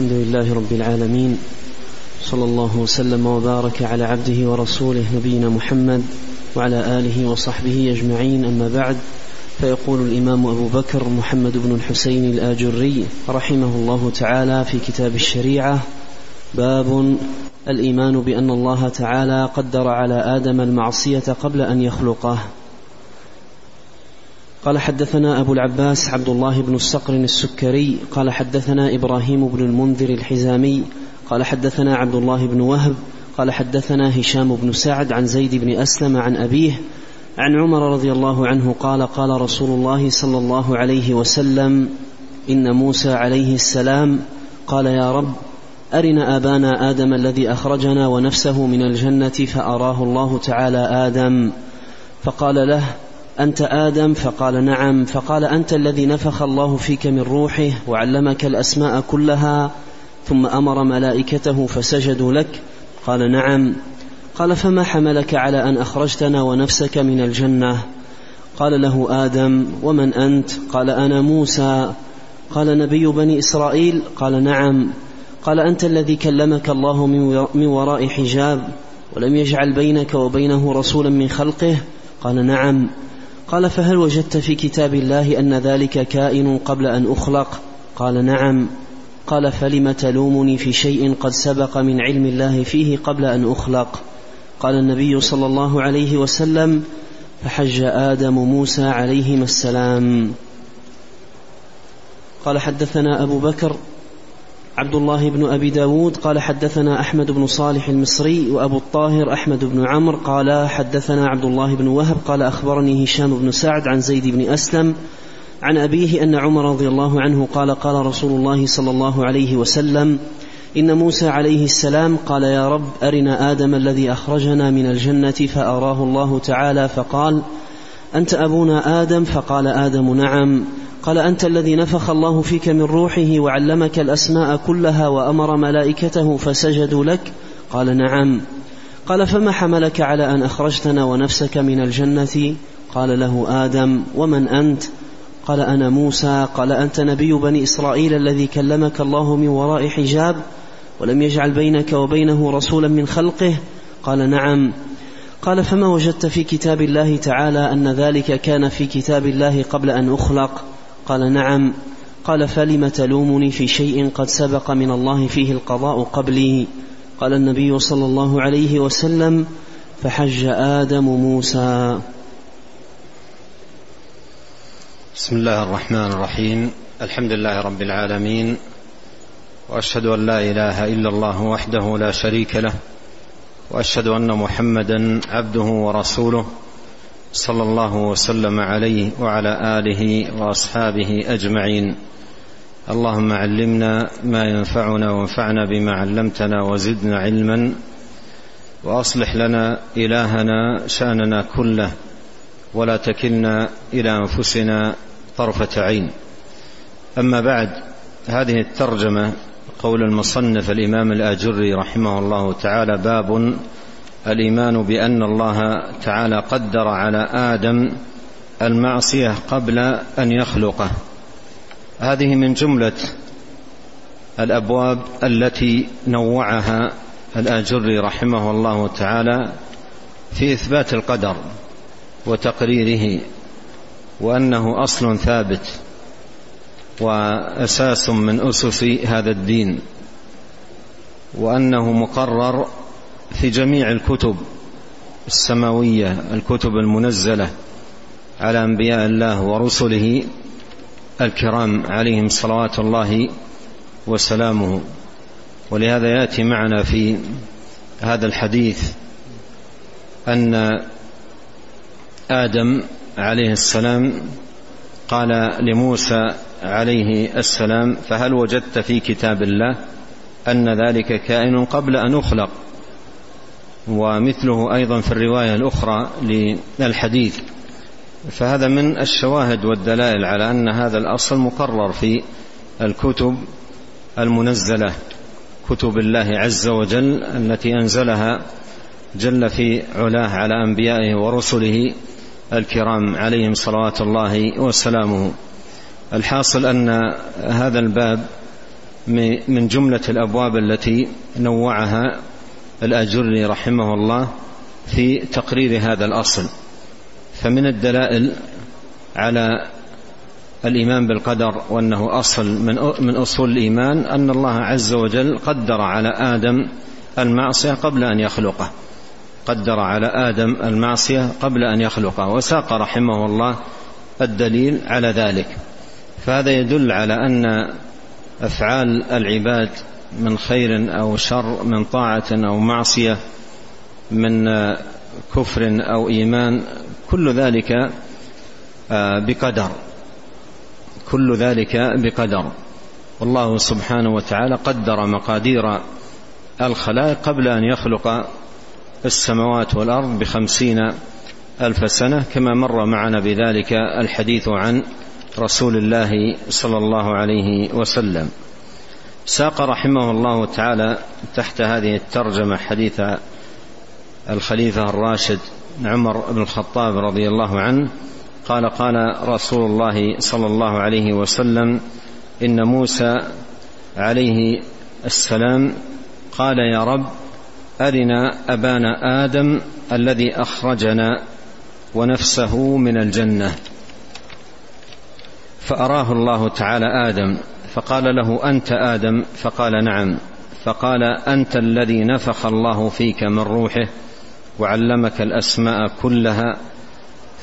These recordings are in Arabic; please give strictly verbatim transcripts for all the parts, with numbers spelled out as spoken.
الحمد لله رب العالمين، صلى الله وسلم وبارك على عبده ورسوله نبينا محمد وعلى آله وصحبه أجمعين. أما بعد، فيقول الإمام أبو بكر محمد بن الحسين الآجري رحمه الله تعالى في كتاب الشريعة: باب الإيمان بأن الله تعالى قدر على آدم المعصية قبل أن يخلقه. قال: حدثنا أبو العباس عبد الله بن الصقر السكري قال: حدثنا إبراهيم بن المنذر الحزامي قال: حدثنا عبد الله بن وهب قال: حدثنا هشام بن سعد عن زيد بن أسلم عن أبيه عن عمر رضي الله عنه قال: قال رسول الله صلى الله عليه وسلم: إن موسى عليه السلام قال: يا رب، أرنا آبانا آدم الذي أخرجنا ونفسه من الجنة، فأراه الله تعالى آدم، فقال له: أنت آدم؟ فقال: نعم. فقال: أنت الذي نفخ الله فيك من روحه وعلمك الأسماء كلها، ثم أمر ملائكته فسجدوا لك؟ قال: نعم. قال: فما حملك على أن أخرجتنا ونفسك من الجنة؟ قال له آدم: ومن أنت؟ قال: أنا موسى. قال: نبي بني إسرائيل؟ قال: نعم. قال: أنت الذي كلمك الله من وراء حجاب، ولم يجعل بينك وبينه رسولا من خلقه؟ قال: نعم. قال: فهل وجدت في كتاب الله أن ذلك كائن قبل أن أخلق؟ قال: نعم. قال: فلم تلومني في شيء قد سبق من علم الله فيه قبل أن أخلق؟ قال النبي صلى الله عليه وسلم: فحج آدم موسى عليهما السلام. قال: حدثنا أبو بكر عبد الله بن أبي داود قال: حدثنا أحمد بن صالح المصري وأبو الطاهر أحمد بن عمرو قال: حدثنا عبد الله بن وهب قال: أخبرني هشام بن سعد عن زيد بن أسلم عن أبيه أن عمر رضي الله عنه قال: قال رسول الله صلى الله عليه وسلم: إن موسى عليه السلام قال: يا رب، أرنا آدم الذي أخرجنا من الجنة، فأراه الله تعالى، فقال: أنت أبونا آدم؟ فقال آدم: نعم. قال: أنت الذي نفخ الله فيك من روحه وعلمك الأسماء كلها وأمر ملائكته فسجدوا لك؟ قال: نعم. قال: فما حملك على أن أخرجتنا ونفسك من الجنة؟ قال له آدم: ومن أنت؟ قال: أنا موسى. قال: أنت نبي بني إسرائيل الذي كلمك الله من وراء حجاب، ولم يجعل بينك وبينه رسولا من خلقه؟ قال: نعم. قال: فما وجدت في كتاب الله تعالى أن ذلك كان في كتاب الله قبل أن أخلق؟ قال: نعم. قال: فلم تلومني في شيء قد سبق من الله فيه القضاء قبلي؟ قال النبي صلى الله عليه وسلم: فحج آدم موسى. بسم الله الرحمن الرحيم. الحمد لله رب العالمين، وأشهد أن لا إله إلا الله وحده لا شريك له، وأشهد أن محمدا عبده ورسوله، صلى الله وسلم عليه وعلى آله وأصحابه أجمعين. اللهم علمنا ما ينفعنا، وانفعنا بما علمتنا، وزدنا علما، وأصلح لنا إلهنا شأننا كله، ولا تكلنا إلى أنفسنا طرفة عين. أما بعد، هذه الترجمة قول المصنف الإمام الآجري رحمه الله تعالى: باب الإيمان بأن الله تعالى قدر على آدم المعصية قبل أن يخلقه. هذه من جملة الأبواب التي نوعها الآجري رحمه الله تعالى في إثبات القدر وتقريره، وأنه أصل ثابت وأساس من أسس هذا الدين، وأنه مقرر في جميع الكتب السماوية، الكتب المنزلة على أنبياء الله ورسله الكرام عليهم صلوات الله وسلامه. ولهذا يأتي معنا في هذا الحديث أن آدم عليه السلام قال لموسى عليه السلام: فهل وجدت في كتاب الله أن ذلك كائن قبل أن أخلق؟ ومثله أيضا في الرواية الأخرى للحديث. فهذا من الشواهد والدلائل على أن هذا الأصل مقرر في الكتب المنزلة، كتب الله عز وجل التي أنزلها جل في علاه على أنبيائه ورسله الكرام عليهم صلوات الله وسلامه. الحاصل أن هذا الباب من جملة الأبواب التي نوعها الآجري رحمه الله في تقرير هذا الأصل. فمن الدلائل على الإيمان بالقدر وأنه أصل من أصول الإيمان أن الله عز وجل قدر على آدم المعصية قبل أن يخلقه قدر على آدم المعصية قبل أن يخلقه وساق رحمه الله الدليل على ذلك. فهذا يدل على أن أفعال العباد من خير أو شر، من طاعة أو معصية، من كفر أو إيمان، كل ذلك بقدر كل ذلك بقدر والله سبحانه وتعالى قدر مقادير الخلائق قبل أن يخلق السماوات والأرض بخمسين ألف سنة، كما مر معنا بذلك الحديث عن رسول الله صلى الله عليه وسلم. ساق رحمه الله تعالى تحت هذه الترجمة حديث الخليفة الراشد عمر بن الخطاب رضي الله عنه قال: قال رسول الله صلى الله عليه وسلم: إن موسى عليه السلام قال: يا رب أرنا أبانا آدم الذي أخرجنا ونفسه من الجنة، فأراه الله تعالى آدم فقال له: أنت آدم؟ فقال: نعم. فقال: أنت الذي نفخ الله فيك من روحه وعلمك الأسماء كلها،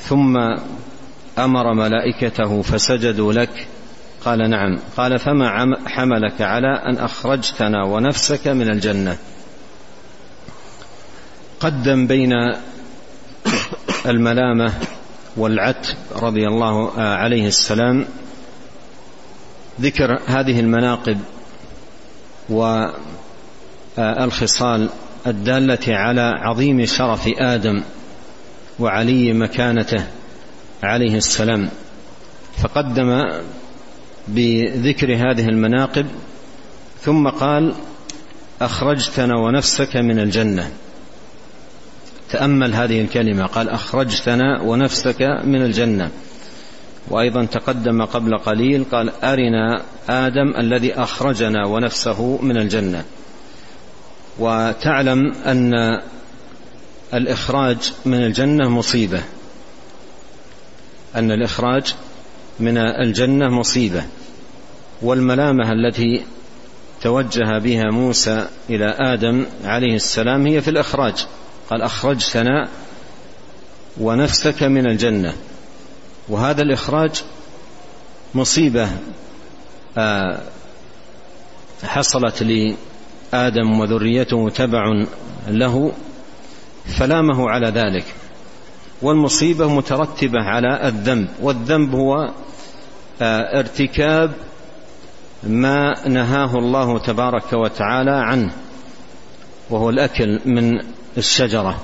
ثم أمر ملائكته فسجدوا لك؟ قال: نعم. قال: فما حملك على أن أخرجتنا ونفسك من الجنة؟ قدم بين الملامة والعتب رضي الله عليه السلام ذكر هذه المناقب والخصال الدالة على عظيم شرف آدم وعلي مكانته عليه السلام، فقدم بذكر هذه المناقب ثم قال: أخرجتنا ونفسك من الجنة. تأمل هذه الكلمة، قال: أخرجتنا ونفسك من الجنة. وأيضا تقدم قبل قليل قال: أرنا آدم الذي أخرجنا ونفسه من الجنة. وتعلم أن الإخراج من الجنة مصيبة أن الإخراج من الجنة مصيبة والملامة التي توجه بها موسى إلى آدم عليه السلام هي في الإخراج. قال: أخرجتنا ونفسك من الجنة، وهذا الإخراج مصيبة حصلت لآدم وذريته تبع له، فلامه على ذلك. والمصيبة مترتبة على الذنب، والذنب هو ارتكاب ما نهاه الله تبارك وتعالى عنه، وهو الأكل من الشجرة،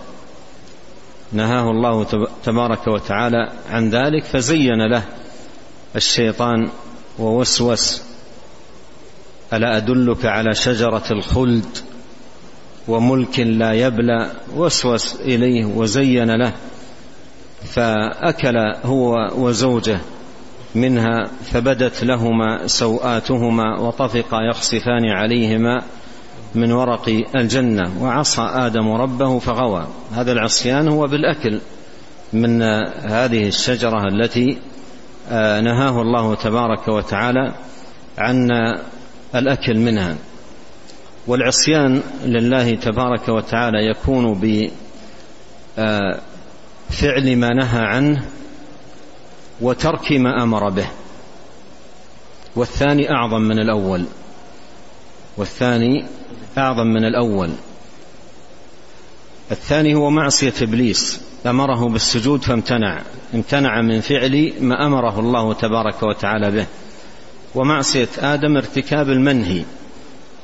نهاه الله تبارك وتعالى عن ذلك، فزين له الشيطان ووسوس: ألا أدلك على شجرة الخلد وملك لا يبلى؟ وسوس إليه وزين له، فأكل هو وزوجه منها، فبدت لهما سوآتهما وطفقا يخصفان عليهما من ورق الجنة، وعصى آدم ربه فغوى. هذا العصيان هو بالأكل من هذه الشجرة التي نهاه الله تبارك وتعالى عن الأكل منها. والعصيان لله تبارك وتعالى يكون بفعل ما نهى عنه وترك ما أمر به، والثاني أعظم من الأول والثاني أعظم من الأول الثاني هو معصية إبليس، أمره بالسجود فامتنع امتنع من فعل ما أمره الله تبارك وتعالى به. ومعصية آدم ارتكاب المنهي،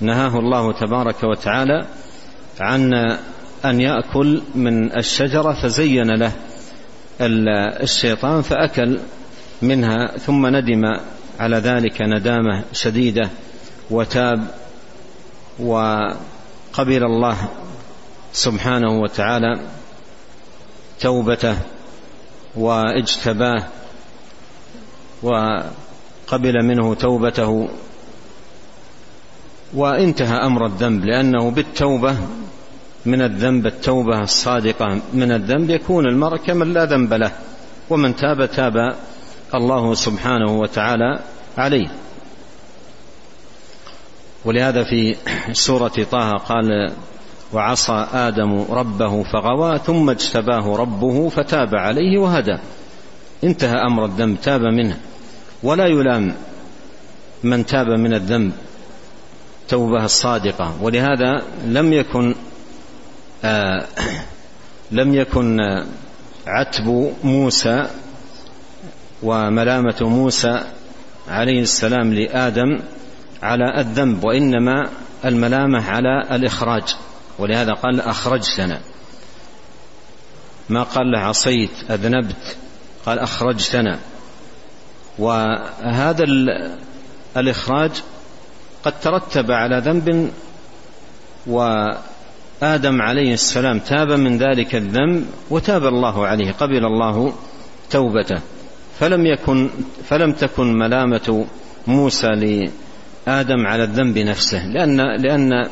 نهاه الله تبارك وتعالى عن أن يأكل من الشجرة، فزين له الشيطان فأكل منها، ثم ندم على ذلك ندامة شديدة وتاب، وقبل الله سبحانه وتعالى توبته واجتباه وقبل منه توبته وانتهى أمر الذنب، لأنه بالتوبة من الذنب، التوبة الصادقة من الذنب، يكون المرء كمن لا ذنب له، ومن تاب تاب الله سبحانه وتعالى عليه. ولهذا في سورة طه قال: وعصى آدم ربه فغوى ثم اجتباه ربه فتاب عليه وهدى. انتهى أمر الذنب، تاب منه، ولا يلام من تاب من الذنب توبة الصادقة. ولهذا لم يكن آه لم يكن آه عتب موسى وملامة موسى عليه السلام لآدم على الذنب، وإنما الملامة على الإخراج. ولهذا قال: أخرجتنا، ما قال له عصيت أذنبت، قال أخرجتنا. وهذا الإخراج قد ترتب على ذنب، وآدم عليه السلام تاب من ذلك الذنب وتاب الله عليه، قبل الله توبته، فلم يكن فلم تكن ملامة موسى لآدم على الذنب نفسه، لأن لأن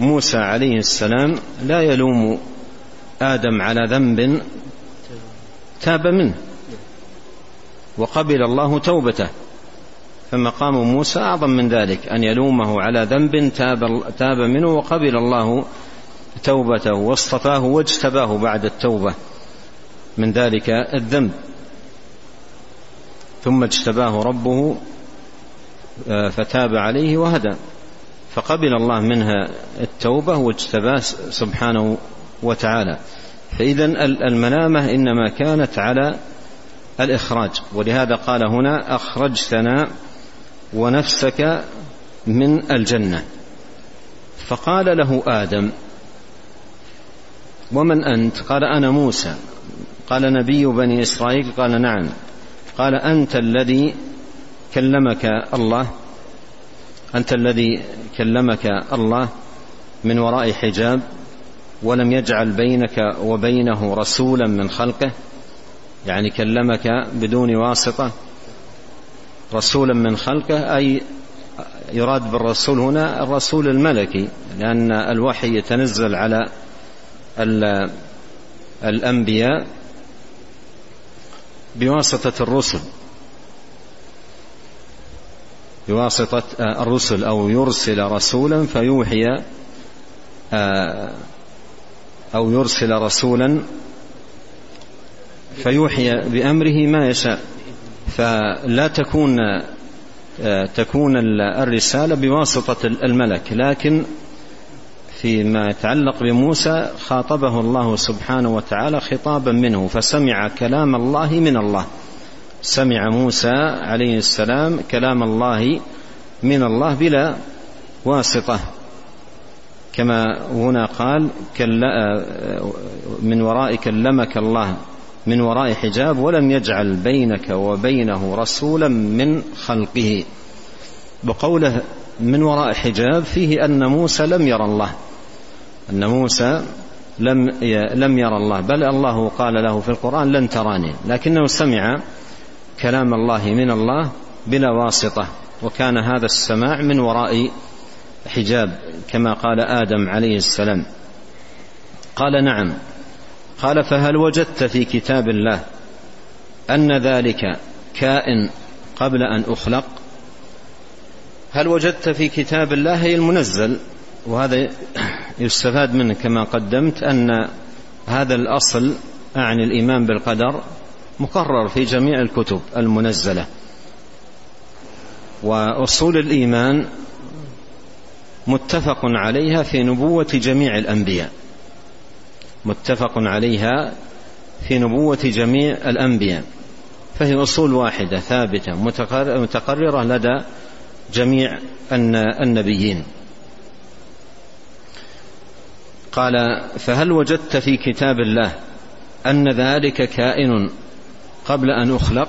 موسى عليه السلام لا يلوم آدم على ذنب تاب منه وقبل الله توبته، فمقام موسى أعظم من ذلك، أن يلومه على ذنب تاب منه وقبل الله توبته واصطفاه واجتباه بعد التوبة من ذلك الذنب. ثم اجتباه ربه فتاب عليه وهدى، فقبل الله منها التوبة واجتباه سبحانه وتعالى. فإذا الملامة إنما كانت على الإخراج، ولهذا قال هنا: أخرجتنا ونفسك من الجنة. فقال له آدم: ومن أنت؟ قال: أنا موسى. قال: نبي بني إسرائيل؟ قال: نعم. قال: أنت الذي كلمك الله أنت الذي كلمك الله من وراء حجاب ولم يجعل بينك وبينه رسولا من خلقه، يعني كلمك بدون واسطة رسولا من خلقه، أي يراد بالرسول هنا الرسول الملكي، لأن الوحي يتنزل على الأنبياء بواسطة الرسل بواسطة الرسل أو يرسل رسولا فيوحي أو يرسل رسولا فيوحي بأمره ما يشاء. فلا تكون تكون الرسالة بواسطة الملك، لكن فيما يتعلق بموسى خاطبه الله سبحانه وتعالى خطابا منه، فسمع كلام الله من الله، سمع موسى عليه السلام كلام الله من الله بلا واسطة، كما هنا قال: من وراء كلمك الله من وراء حجاب ولم يجعل بينك وبينه رسولا من خلقه. بقوله من وراء حجاب فيه أن موسى لم ير الله، أن موسى لم لم ير الله، بل الله قال له في القرآن: لن تراني، لكنه سمع كلام الله من الله بلا واسطة، وكان هذا السماع من وراء حجاب كما قال آدم عليه السلام. قال: نعم. قال: فهل وجدت في كتاب الله أن ذلك كائن قبل أن أخلق؟ هل وجدت في كتاب الله هي المنزل، وهذا يستفاد منه كما قدمت أن هذا الأصل، أعني الإيمان بالقدر، مقرر في جميع الكتب المنزلة، وأصول الإيمان متفق عليها في نبوة جميع الأنبياء متفق عليها في نبوة جميع الأنبياء فهي أصول واحدة ثابتة متقررة لدى جميع النبيين. قال: فهل وجدت في كتاب الله أن ذلك كائن قبل أن أخلق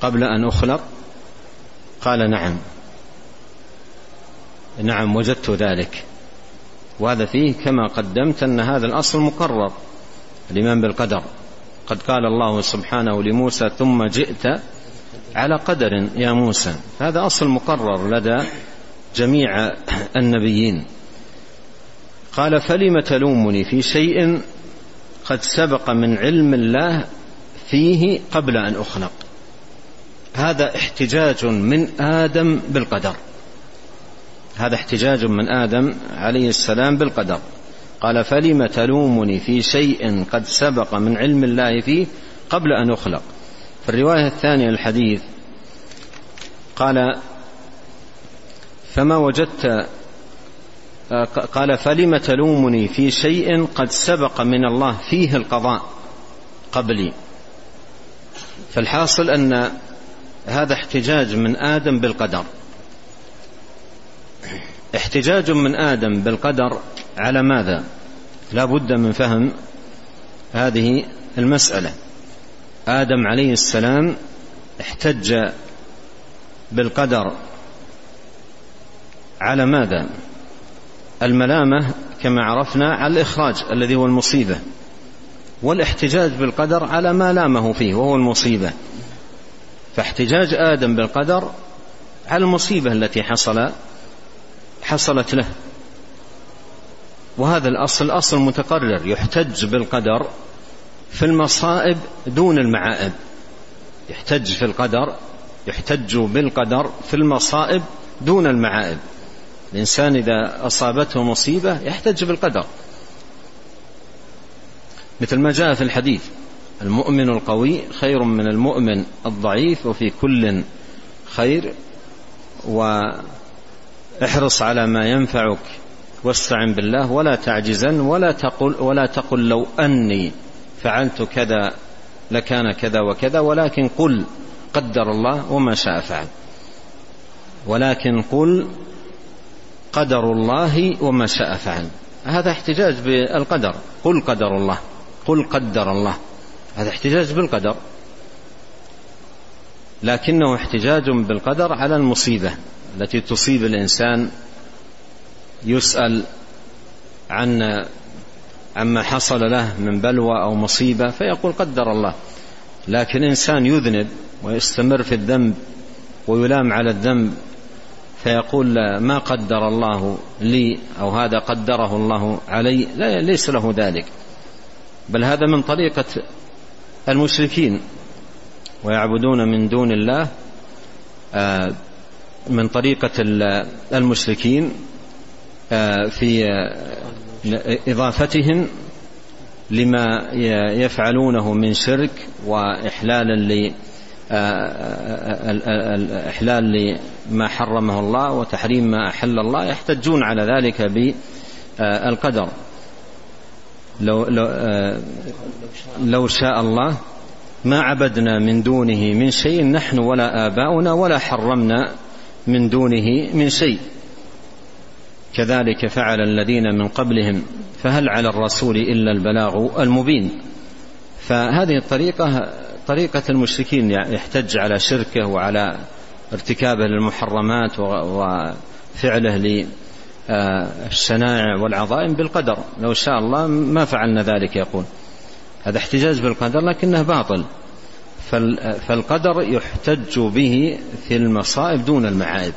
قبل أن أخلق قال: نعم نعم وجدت ذلك. وهذا فيه كما قدمت أن هذا الأصل مقرر، الإيمان بالقدر، قد قال الله سبحانه لموسى: ثم جئت على قدر يا موسى. هذا أصل مقرر لدى جميع النبيين. قال: فلم تلومني في شيء قد سبق من علم الله فيه قبل أن أخلق. هذا احتجاج من آدم بالقدر، هذا احتجاج من آدم عليه السلام بالقدر. قال: فلم تلومني في شيء قد سبق من علم الله فيه قبل أن أخلق. في الرواية الثانية الحديث قال: فما وجدت قال فلم تلومني في شيء قد سبق من الله فيه القضاء قبلي. فالحاصل أن هذا احتجاج من آدم بالقدر، احتجاج من آدم بالقدر على ماذا؟ لا بد من فهم هذه المسألة. آدم عليه السلام احتج بالقدر على ماذا؟ الملامة كما عرفنا على الإخراج الذي هو المصيبة، والاحتجاج بالقدر على ما لامه فيه وهو المصيبة. فاحتجاج آدم بالقدر على المصيبة التي حصل حصلت له، وهذا الأصل أصل متقرر، يحتج بالقدر في المصائب دون المعائب. يحتج في القدر يحتج بالقدر في المصائب دون المعائب. الإنسان إذا أصابته مصيبة يحتج بالقدر، مثل ما جاء في الحديث: المؤمن القوي خير من المؤمن الضعيف وفي كل خير، واحرص على ما ينفعك واستعن بالله ولا تعجزن ولا تقل ولا تقل لو أني فعلت كذا لكان كذا وكذا، ولكن قل قدر الله وما شاء فعل. ولكن قل قدر الله وما شاء فعل. هذا احتجاج بالقدر. قل قدر الله، قل قدر الله، هذا احتجاج بالقدر، لكنه احتجاج بالقدر على المصيبة التي تصيب الإنسان. يسأل عن عما حصل له من بلوى أو مصيبة فيقول قدر الله. لكن إنسان يذنب ويستمر في الذنب ويلام على الذنب فيقول ما قدر الله لي، أو هذا قدره الله علي، لا، ليس له ذلك، بل هذا من طريقة المشركين، ويعبدون من دون الله، من طريقة المشركين في إضافتهم لما يفعلونه من شرك وإحلالا لإحلال ما حرمه الله وتحريم ما أحل الله، يحتجون على ذلك بالقدر. لو, لو, لو شاء الله ما عبدنا من دونه من شيء، نحن ولا آباؤنا، ولا حرمنا من دونه من شيء، كذلك فعل الذين من قبلهم، فهل على الرسول إلا البلاغ المبين. فهذه الطريقة طريقة المشركين، يحتج على شركه وعلى ارتكابه للمحرمات وفعله للشنائع والعظائم بالقدر. لو شاء الله ما فعلنا ذلك، يقول هذا احتجاج بالقدر لكنه باطل. فالقدر يحتج به في المصائب دون المعائب،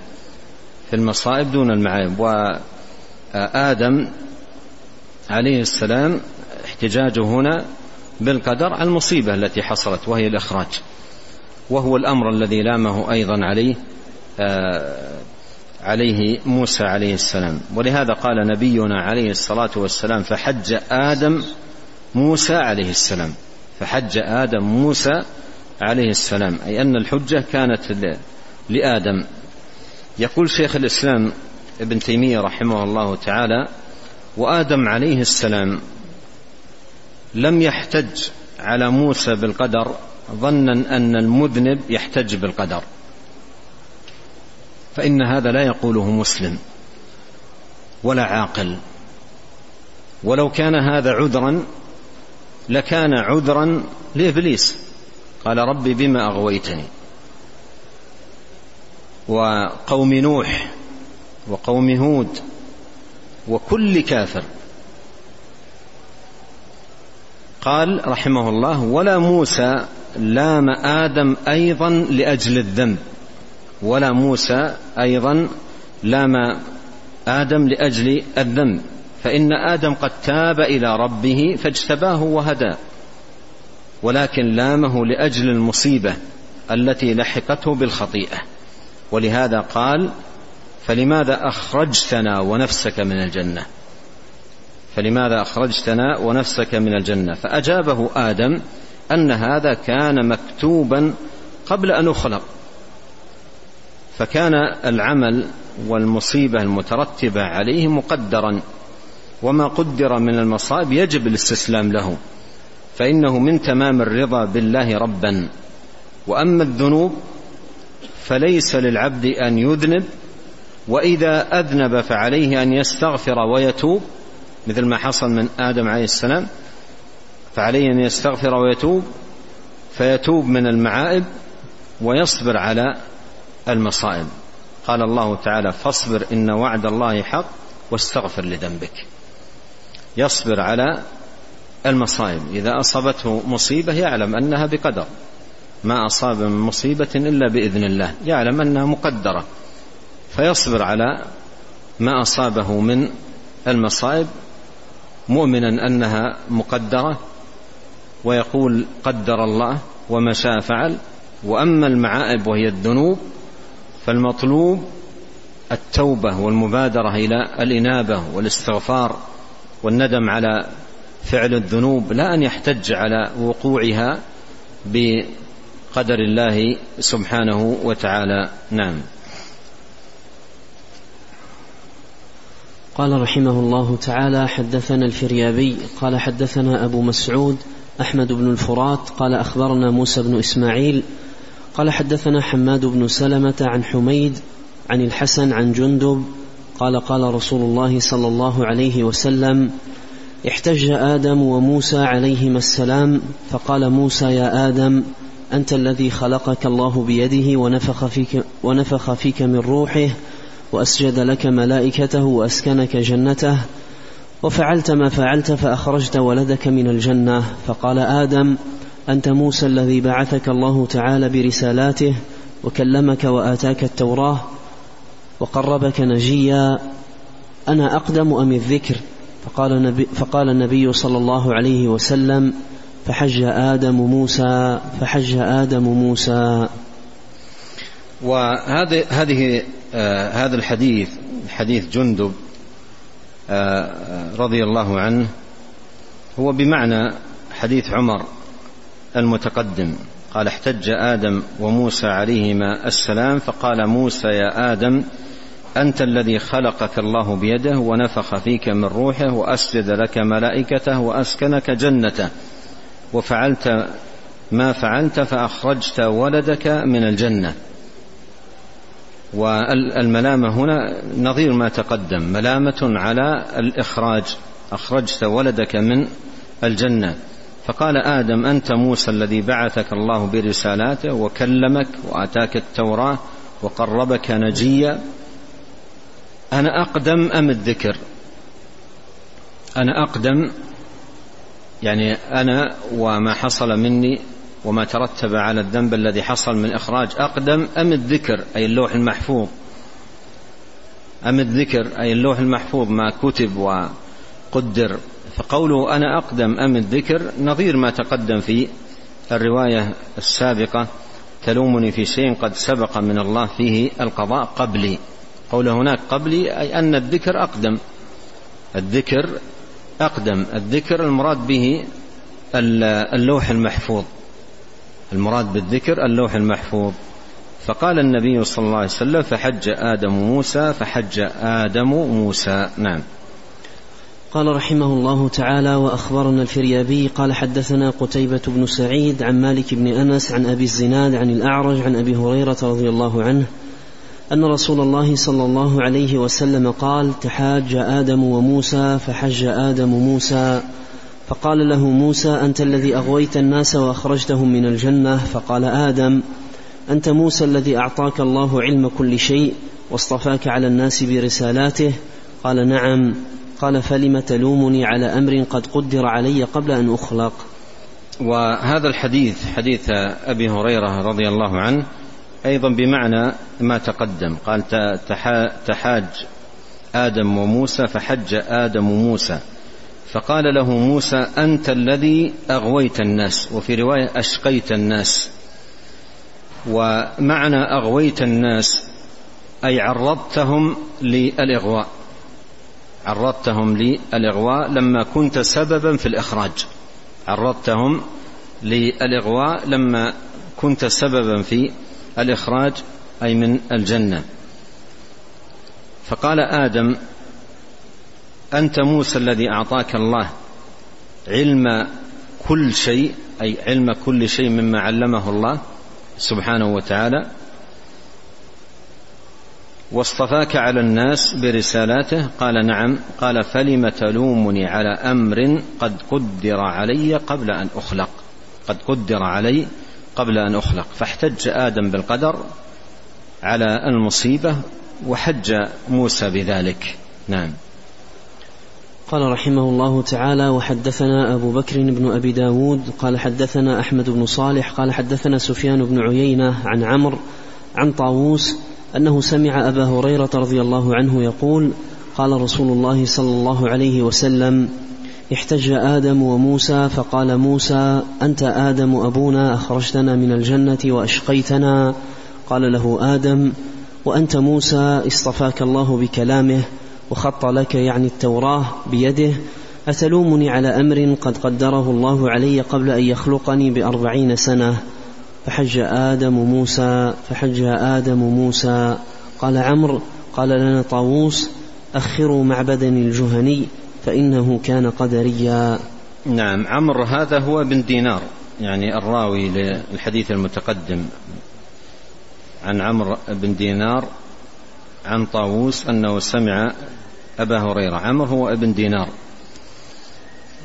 في المصائب دون المعايب. وآدم عليه السلام احتجاجه هنا بالقدر على المصيبة التي حصلت وهي الإخراج، وهو الأمر الذي لامه أيضا عليه عليه موسى عليه السلام. ولهذا قال نبينا عليه الصلاة والسلام: فحج آدم موسى عليه السلام، فحج آدم موسى عليه السلام، أي أن الحجة كانت لآدم. يقول شيخ الإسلام ابن تيمية رحمه الله تعالى: وآدم عليه السلام لم يحتج على موسى بالقدر ظنا أن المذنب يحتج بالقدر، فإن هذا لا يقوله مسلم ولا عاقل. ولو كان هذا عذرا لكان عذرا لإبليس، قال: ربي بما أغويتني. وقوم نوح وقوم هود وكل كافر. قال رحمه الله: ولا موسى لام آدم أيضا لأجل الذنب، ولا موسى أيضا لام آدم لأجل الذنب، فإن آدم قد تاب إلى ربه فاجتباه وهداه، ولكن لامه لأجل المصيبة التي لحقته بالخطيئة. ولهذا قال فلماذا أخرجتنا ونفسك من الجنة، فلماذا أخرجتنا ونفسك من الجنة، فأجابه آدم أن هذا كان مكتوبا قبل أن أخلق، فكان العمل والمصيبة المترتبة عليه مقدرا، وما قدر من المصائب يجب الاستسلام له، فإنه من تمام الرضا بالله ربا. وأما الذنوب فليس للعبد أن يذنب، وإذا أذنب فعليه أن يستغفر ويتوب، مثل ما حصل من آدم عليه السلام، فعليه أن يستغفر ويتوب، فيتوب من المعائب ويصبر على المصائب. قال الله تعالى فاصبر إن وعد الله حق واستغفر لذنبك، يصبر على المصائب. إذا أصابته مصيبة يعلم أنها بقدر، ما أصاب من مصيبة إلا بإذن الله، يعلم أنها مقدرة، فيصبر على ما أصابه من المصائب مؤمنا أنها مقدرة، ويقول قدر الله وما شاء فعل. وأما المعائب وهي الذنوب فالمطلوب التوبة والمبادرة إلى الإنابة والاستغفار والندم على فعل الذنوب، لا أن يحتج على وقوعها بقدر الله سبحانه وتعالى. نعم. قال رحمه الله تعالى حدثنا الفريابي قال حدثنا أبو مسعود أحمد بن الفرات قال أخبرنا موسى بن إسماعيل قال حدثنا حماد بن سلمة عن حميد عن الحسن عن جندب قال قال رسول الله صلى الله عليه وسلم احتج آدم وموسى عليهما السلام فقال موسى يا آدم أنت الذي خلقك الله بيده ونفخ فيك, ونفخ فيك من روحه وأسجد لك ملائكته وأسكنك جنته وفعلت ما فعلت فأخرجت ولدك من الجنة. فقال آدم أنت موسى الذي بعثك الله تعالى برسالاته وكلمك وآتاك التوراة وقربك نجيا، أنا أقدم أم الذكر؟ فقال, نبي فقال النبي صلى الله عليه وسلم فحج آدم موسى فحج آدم موسى. وهذه هذه آه هذا الحديث حديث جندب آه رضي الله عنه هو بمعنى حديث عمر المتقدم قال احتج آدم وموسى عليهما السلام فقال موسى يا آدم أنت الذي خلقك الله بيده ونفخ فيك من روحه وأسجد لك ملائكته وأسكنك جنته وفعلت ما فعلت فأخرجت ولدك من الجنة. والملامة هنا نظير ما تقدم، ملامة على الإخراج، أخرجت ولدك من الجنة. فقال آدم أنت موسى الذي بعثك الله برسالاته وكلمك وآتاك التوراة وقربك نجيا، أنا أقدم أم الذكر؟ أنا أقدم يعني أنا وما حصل مني وما ترتب على الذنب الذي حصل من إخراج أقدم أم الذكر أي اللوح المحفوظ؟ أم الذكر أي اللوح المحفوظ ما كتب وقدر. فقوله أنا أقدم أم الذكر نظير ما تقدم في الرواية السابقة تلومني في شيء قد سبق من الله فيه القضاء قبلي. قوله هناك قبلي أي أن الذكر أقدم، الذكر أقدم، الذكر المراد به اللوح المحفوظ، المراد بالذكر اللوح المحفوظ. فقال النبي صلى الله عليه وسلم فحج آدم موسى فحج آدم موسى. نعم. قال رحمه الله تعالى وأخبرنا الفريابي قال حدثنا قتيبة بن سعيد عن مالك بن أنس عن أبي الزناد عن الأعرج عن أبي هريرة رضي الله عنه أن رسول الله صلى الله عليه وسلم قال تحاج آدم وموسى فحج آدم موسى. فقال له موسى أنت الذي أغويت الناس وأخرجتهم من الجنة. فقال آدم أنت موسى الذي أعطاك الله علم كل شيء واصطفاك على الناس برسالاته. قال نعم. قال فلم تلومني على أمر قد قدر علي قبل أن أخلق. وهذا الحديث حديث أبي هريرة رضي الله عنه أيضا بمعنى ما تقدم. قال تحاج آدم وموسى، فحج آدم وموسى فقال له موسى أنت الذي أغويت الناس، وفي رواية أشقيت الناس. ومعنى أغويت الناس أي عرضتهم للإغواء، عرضتهم للإغواء لما كنت سببا في الإخراج، عرضتهم للإغواء لما كنت سببا في الإخراج أي من الجنة. فقال آدم أنت موسى الذي أعطاك الله علم كل شيء، أي علم كل شيء مما علمه الله سبحانه وتعالى، واصطفاك على الناس برسالاته. قال نعم. قال فلم تلومني على أمر قد قدر علي قبل أن أخلق، قد قدر علي قبل أن أخلق. فاحتج آدم بالقدر على المصيبة، وحج موسى بذلك. نعم. قال رحمه الله تعالى: وحدثنا أبو بكر بن أبي داود قال حدثنا أحمد بن صالح قال حدثنا سفيان بن عيينة عن عمرو عن طاووس أنه سمع أبا هريرة رضي الله عنه يقول: قال رسول الله صلى الله عليه وسلم: احتج آدم وموسى فقال موسى أنت آدم أبونا، أخرجتنا من الجنة وأشقيتنا. قال له آدم: وأنت موسى اصطفاك الله بكلامه وخط لك يعني التوراة بيده، أتلومني على أمر قد قدره الله علي قبل أن يخلقني بأربعين سنة؟ فحج آدم موسى فحج آدم موسى. قال عمرو: قال لنا طاووس: أخروا معبدا الجهني فإنه كان قدريا. نعم. عمرو هذا هو بن دينار، يعني الراوي للحديث المتقدم عن عمرو بن دينار عن طاووس أنه سمع أبا هريرة. عمرو هو ابن دينار.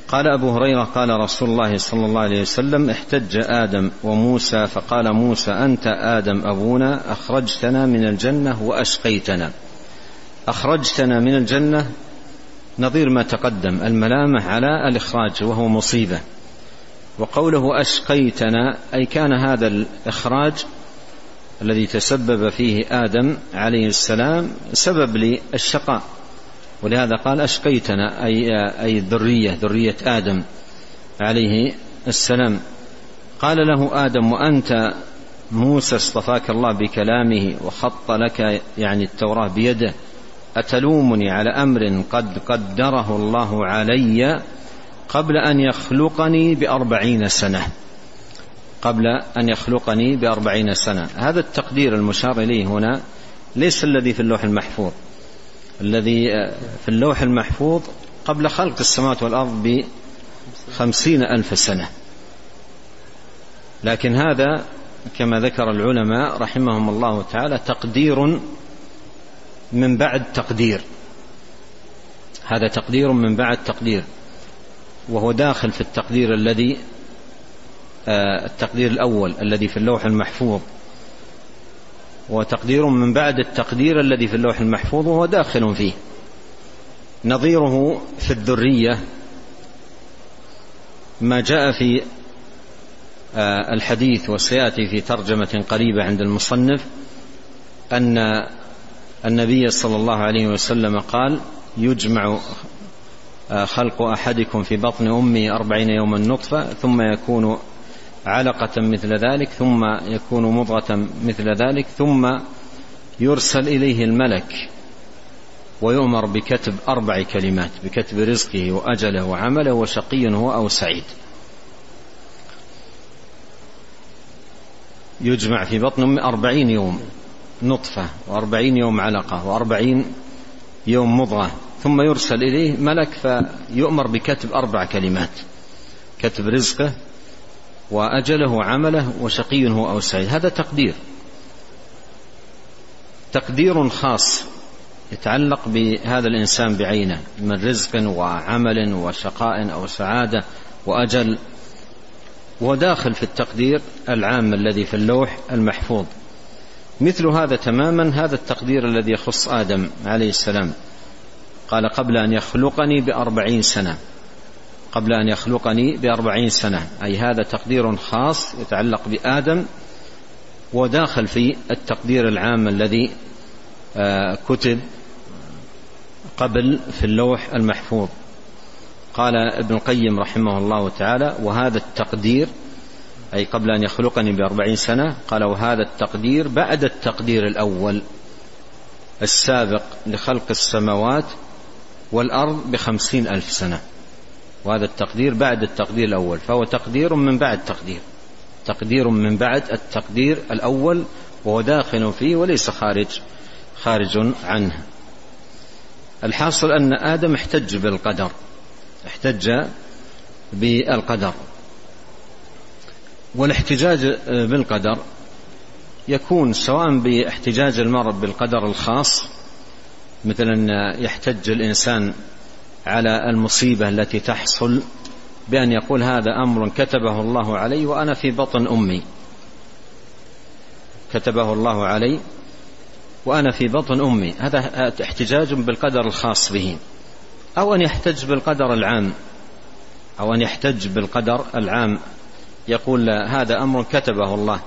قال أبو هريرة: قال رسول الله صلى الله عليه وسلم: احتج آدم وموسى فقال موسى أنت آدم أبونا، أخرجتنا من الجنة وأشقيتنا. أخرجتنا من الجنة نظير ما تقدم، الملامة على الإخراج وهو مصيبة. وقوله أشقيتنا أي كان هذا الإخراج الذي تسبب فيه آدم عليه السلام سبب للشقاء، ولهذا قال أشقيتنا أي ذرية ذرية آدم عليه السلام. قال له آدم: وأنت موسى اصطفاك الله بكلامه وخط لك يعني التوراة بيده، أتلومني على أمر قد قدره الله علي قبل أن يخلقني بأربعين سنة، قبل أن يخلقني بأربعين سنة. هذا التقدير المشار إليه هنا ليس الذي في اللوح المحفوظ، الذي في اللوح المحفوظ قبل خلق السماوات والأرض بخمسين ألف سنة، لكن هذا كما ذكر العلماء رحمهم الله تعالى تقدير من بعد تقدير، هذا تقدير من بعد تقدير، وهو داخل في التقدير الذي التقدير الأول الذي في اللوح المحفوظ، وتقدير من بعد التقدير الذي في اللوح المحفوظ وهو داخل فيه. نظيره في الذرية ما جاء في الحديث، وسيأتي في ترجمة قريبة عند المصنف، أن النبي صلى الله عليه وسلم قال: يجمع خلق أحدكم في بطن أمه أربعين يوما نطفة، ثم يكون علقة مثل ذلك، ثم يكون مضغة مثل ذلك، ثم يرسل إليه الملك ويؤمر بكتب أربع كلمات: بكتب رزقه وأجله وعمله وشقي هو أو سعيد. يجمع في بطن أمه أربعين يوم نطفة، وأربعين يوم علقة، وأربعين يوم مضغة، ثم يرسل إليه ملك فيؤمر بكتب أربع كلمات: كتب رزقه وأجله وعمله وشقي هو أو سعيد. هذا تقدير، تقدير خاص يتعلق بهذا الإنسان بعينه من رزق وعمل وشقاء أو سعادة وأجل، وداخل في التقدير العام الذي في اللوح المحفوظ. مثل هذا تماما هذا التقدير الذي يخص آدم عليه السلام. قال: قبل أن يخلقني بأربعين سنة، قبل أن يخلقني بأربعين سنة، أي هذا تقدير خاص يتعلق بآدم وداخل في التقدير العام الذي كتب قبل في اللوح المحفوظ. قال ابن القيم رحمه الله تعالى: وهذا التقدير، أي قبل أن يخلقني بأربعين سنة، قال: وهذا التقدير بعد التقدير الأول السابق لخلق السماوات والأرض بخمسين ألف سنة. وهذا التقدير بعد التقدير الأول، فهو تقدير من بعد تقدير، تقدير من بعد التقدير الأول، وهو داخل فيه وليس خارج خارج عنه. الحاصل أن آدم احتج بالقدر، احتج بالقدر. والاحتجاج بالقدر يكون سواء باحتجاج المرء بالقدر الخاص، مثل أن يحتج الإنسان على المصيبة التي تحصل بأن يقول: هذا أمر كتبه الله علي وأنا في بطن أمي، كتبه الله علي وأنا في بطن أمي. هذا احتجاج بالقدر الخاص به. أو أن يحتج بالقدر العام، أو أن يحتج بالقدر العام يقول: هذا أمر كتبه الله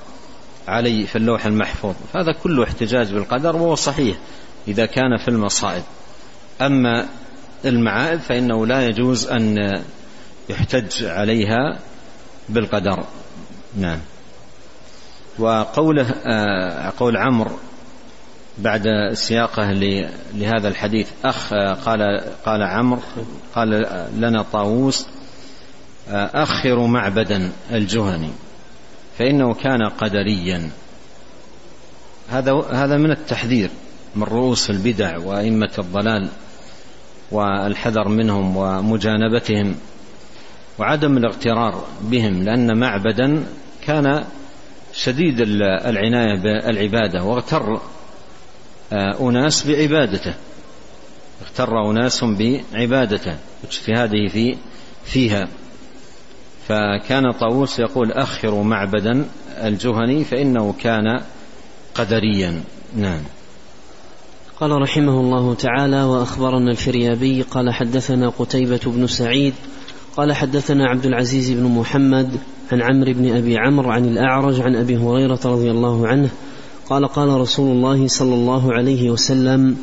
علي في اللوح المحفوظ. هذا كله احتجاج بالقدر، وهو صحيح إذا كان في المصائب. أما المعائب فإنه لا يجوز أن يحتج عليها بالقدر. نعم. وقوله قول عمرو بعد سياقه لهذا الحديث: أخ قال قال عمرو قال لنا طاووس: أخر معبدا الجهني فإنه كان قدريا. هذا هذا من التحذير من رؤوس البدع وأئمة الضلال، والحذر منهم ومجانبتهم وعدم الاغترار بهم، لأن معبدا كان شديد العناية بالعبادة، واغتر أناس بعبادته، اغتر أناس بعبادته واجتهاده في فيها. فكان طاووس يقول: أخر معبدا الجهني فإنه كان قدريا. نعم. قال رحمه الله تعالى: وأخبرنا الفريابي قال: حدثنا قتيبة بن سعيد قال: حدثنا عبد العزيز بن محمد عن عمرو بن أبي عمرو عن الأعرج عن أبي هريرة رضي الله عنه قال: قال رسول الله صلى الله عليه وسلم: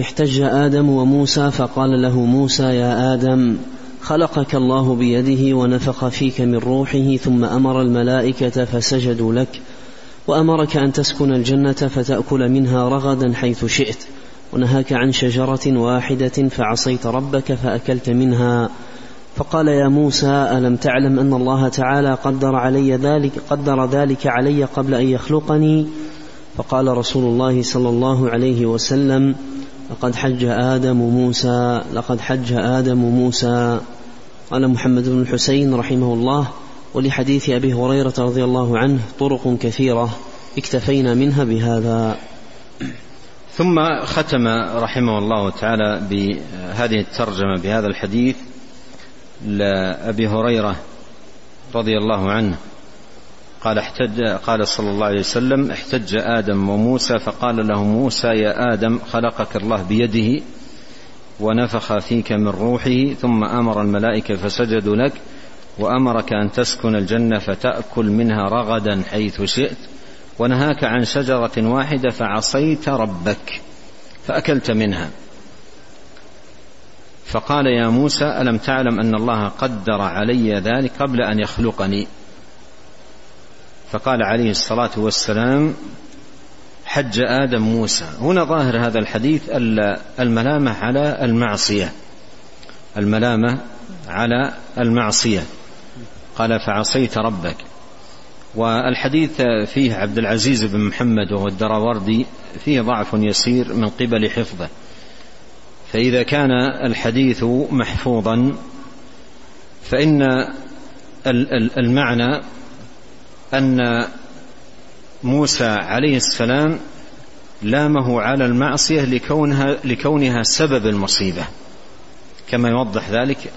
احتج آدم وموسى فقال له موسى: يا آدم خلقك الله بيده ونفخ فيك من روحه، ثم أمر الملائكة فسجدوا لك، وأمرك أن تسكن الجنة فتأكل منها رغدا حيث شئت، ونهاك عن شجرة واحدة فعصيت ربك فأكلت منها. فقال: يا موسى ألم تعلم أن الله تعالى قدر علي ذلك قدر ذلك علي قبل أن يخلقني؟ فقال رسول الله صلى الله عليه وسلم: لقد حج آدم موسى لقد حج آدم موسى. قال محمد بن الحسين رحمه الله: ولحديث أبي هريرة رضي الله عنه طرق كثيرة اكتفينا منها بهذا. ثم ختم رحمه الله تعالى بهذه الترجمة بهذا الحديث لأبي هريرة رضي الله عنه قال: احتج قال صلى الله عليه وسلم: احتج آدم وموسى فقال له موسى: يا آدم خلقك الله بيده ونفخ فيك من روحه، ثم أمر الملائكة فسجدوا لك، وأمرك أن تسكن الجنة فتأكل منها رغدا حيث شئت، ونهاك عن شجرة واحدة فعصيت ربك فأكلت منها. فقال: يا موسى ألم تعلم أن الله قدر علي ذلك قبل أن يخلقني؟ فقال عليه الصلاة والسلام: حج آدم موسى. هنا ظاهر هذا الحديث الملامة على المعصية، الملامة على المعصية. قال: فعصيت ربك. والحديث فيه عبد العزيز بن محمد وهو الدراوردي، فيه ضعف يسير من قبل حفظه، فإذا كان الحديث محفوظا فإن المعنى أن موسى عليه السلام لامه على المعصية لكونها, لكونها سبب المصيبة، كما يوضح ذلك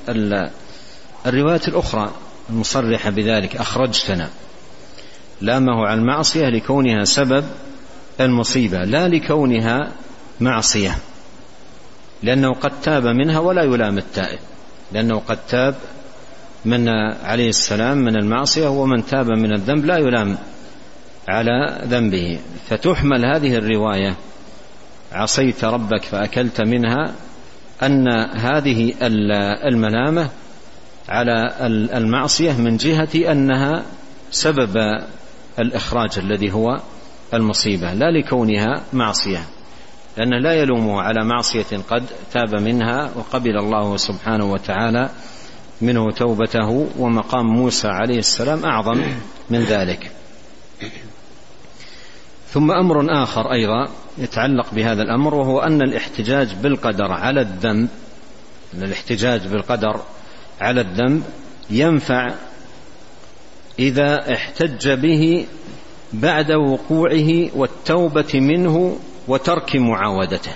الروايات الأخرى المصرحة بذلك: أخرجتنا. لامه على المعصية لكونها سبب المصيبة، لا لكونها معصية، لأنه قد تاب منها ولا يلام التائب، لأنه قد تاب من عليه السلام من المعصية، ومن تاب من الذنب لا يلام على ذنبه. فتحمل هذه الرواية عصيت ربك فأكلت منها أن هذه الملامة على المعصية من جهة أنها سبب الإخراج الذي هو المصيبة، لا لكونها معصية، لأنه لا يلومه على معصية قد تاب منها وقبل الله سبحانه وتعالى منه توبته، ومقام موسى عليه السلام أعظم من ذلك. ثم أمر آخر أيضا يتعلق بهذا الأمر، وهو أن الاحتجاج بالقدر على الذنب أن الاحتجاج بالقدر على الذنب ينفع إذا احتج به بعد وقوعه والتوبة منه وترك معاودته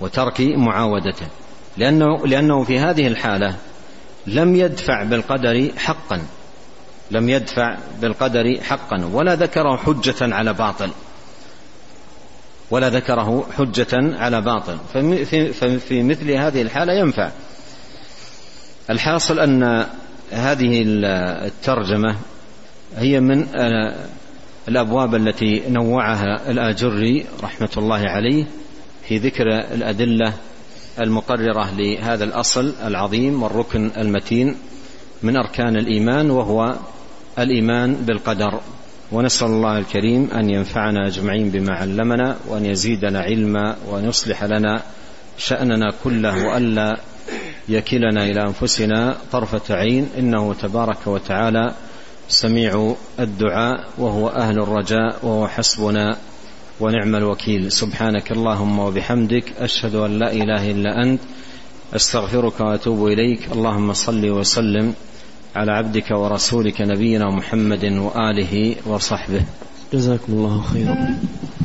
وترك معاودته لأنه, لأنه في هذه الحالة لم يدفع بالقدر حقا لم يدفع بالقدر حقا ولا ذكره حجة على باطل ولا ذكره حجة على باطل ففي مثل هذه الحالة ينفع. الحاصل أن هذه الترجمة هي من الأبواب التي نوعها الآجري رحمة الله عليه في ذكر الأدلة المقررة لهذا الأصل العظيم والركن المتين من أركان الإيمان، وهو الإيمان بالقدر. ونسأل الله الكريم أن ينفعنا أجمعين بما علمنا، وأن يزيدنا علما، وأن يصلح لنا شأننا كله، وألا يكلنا إلى أنفسنا طرفة عين، إنه تبارك وتعالى سميع الدعاء وهو أهل الرجاء وهو حسبنا ونعم الوكيل. سبحانك اللهم وبحمدك، أشهد أن لا إله إلا أنت، أستغفرك وأتوب إليك. اللهم صل وسلم على عبدك ورسولك نبينا محمد وآله وصحبه. جزاكم الله خيرا.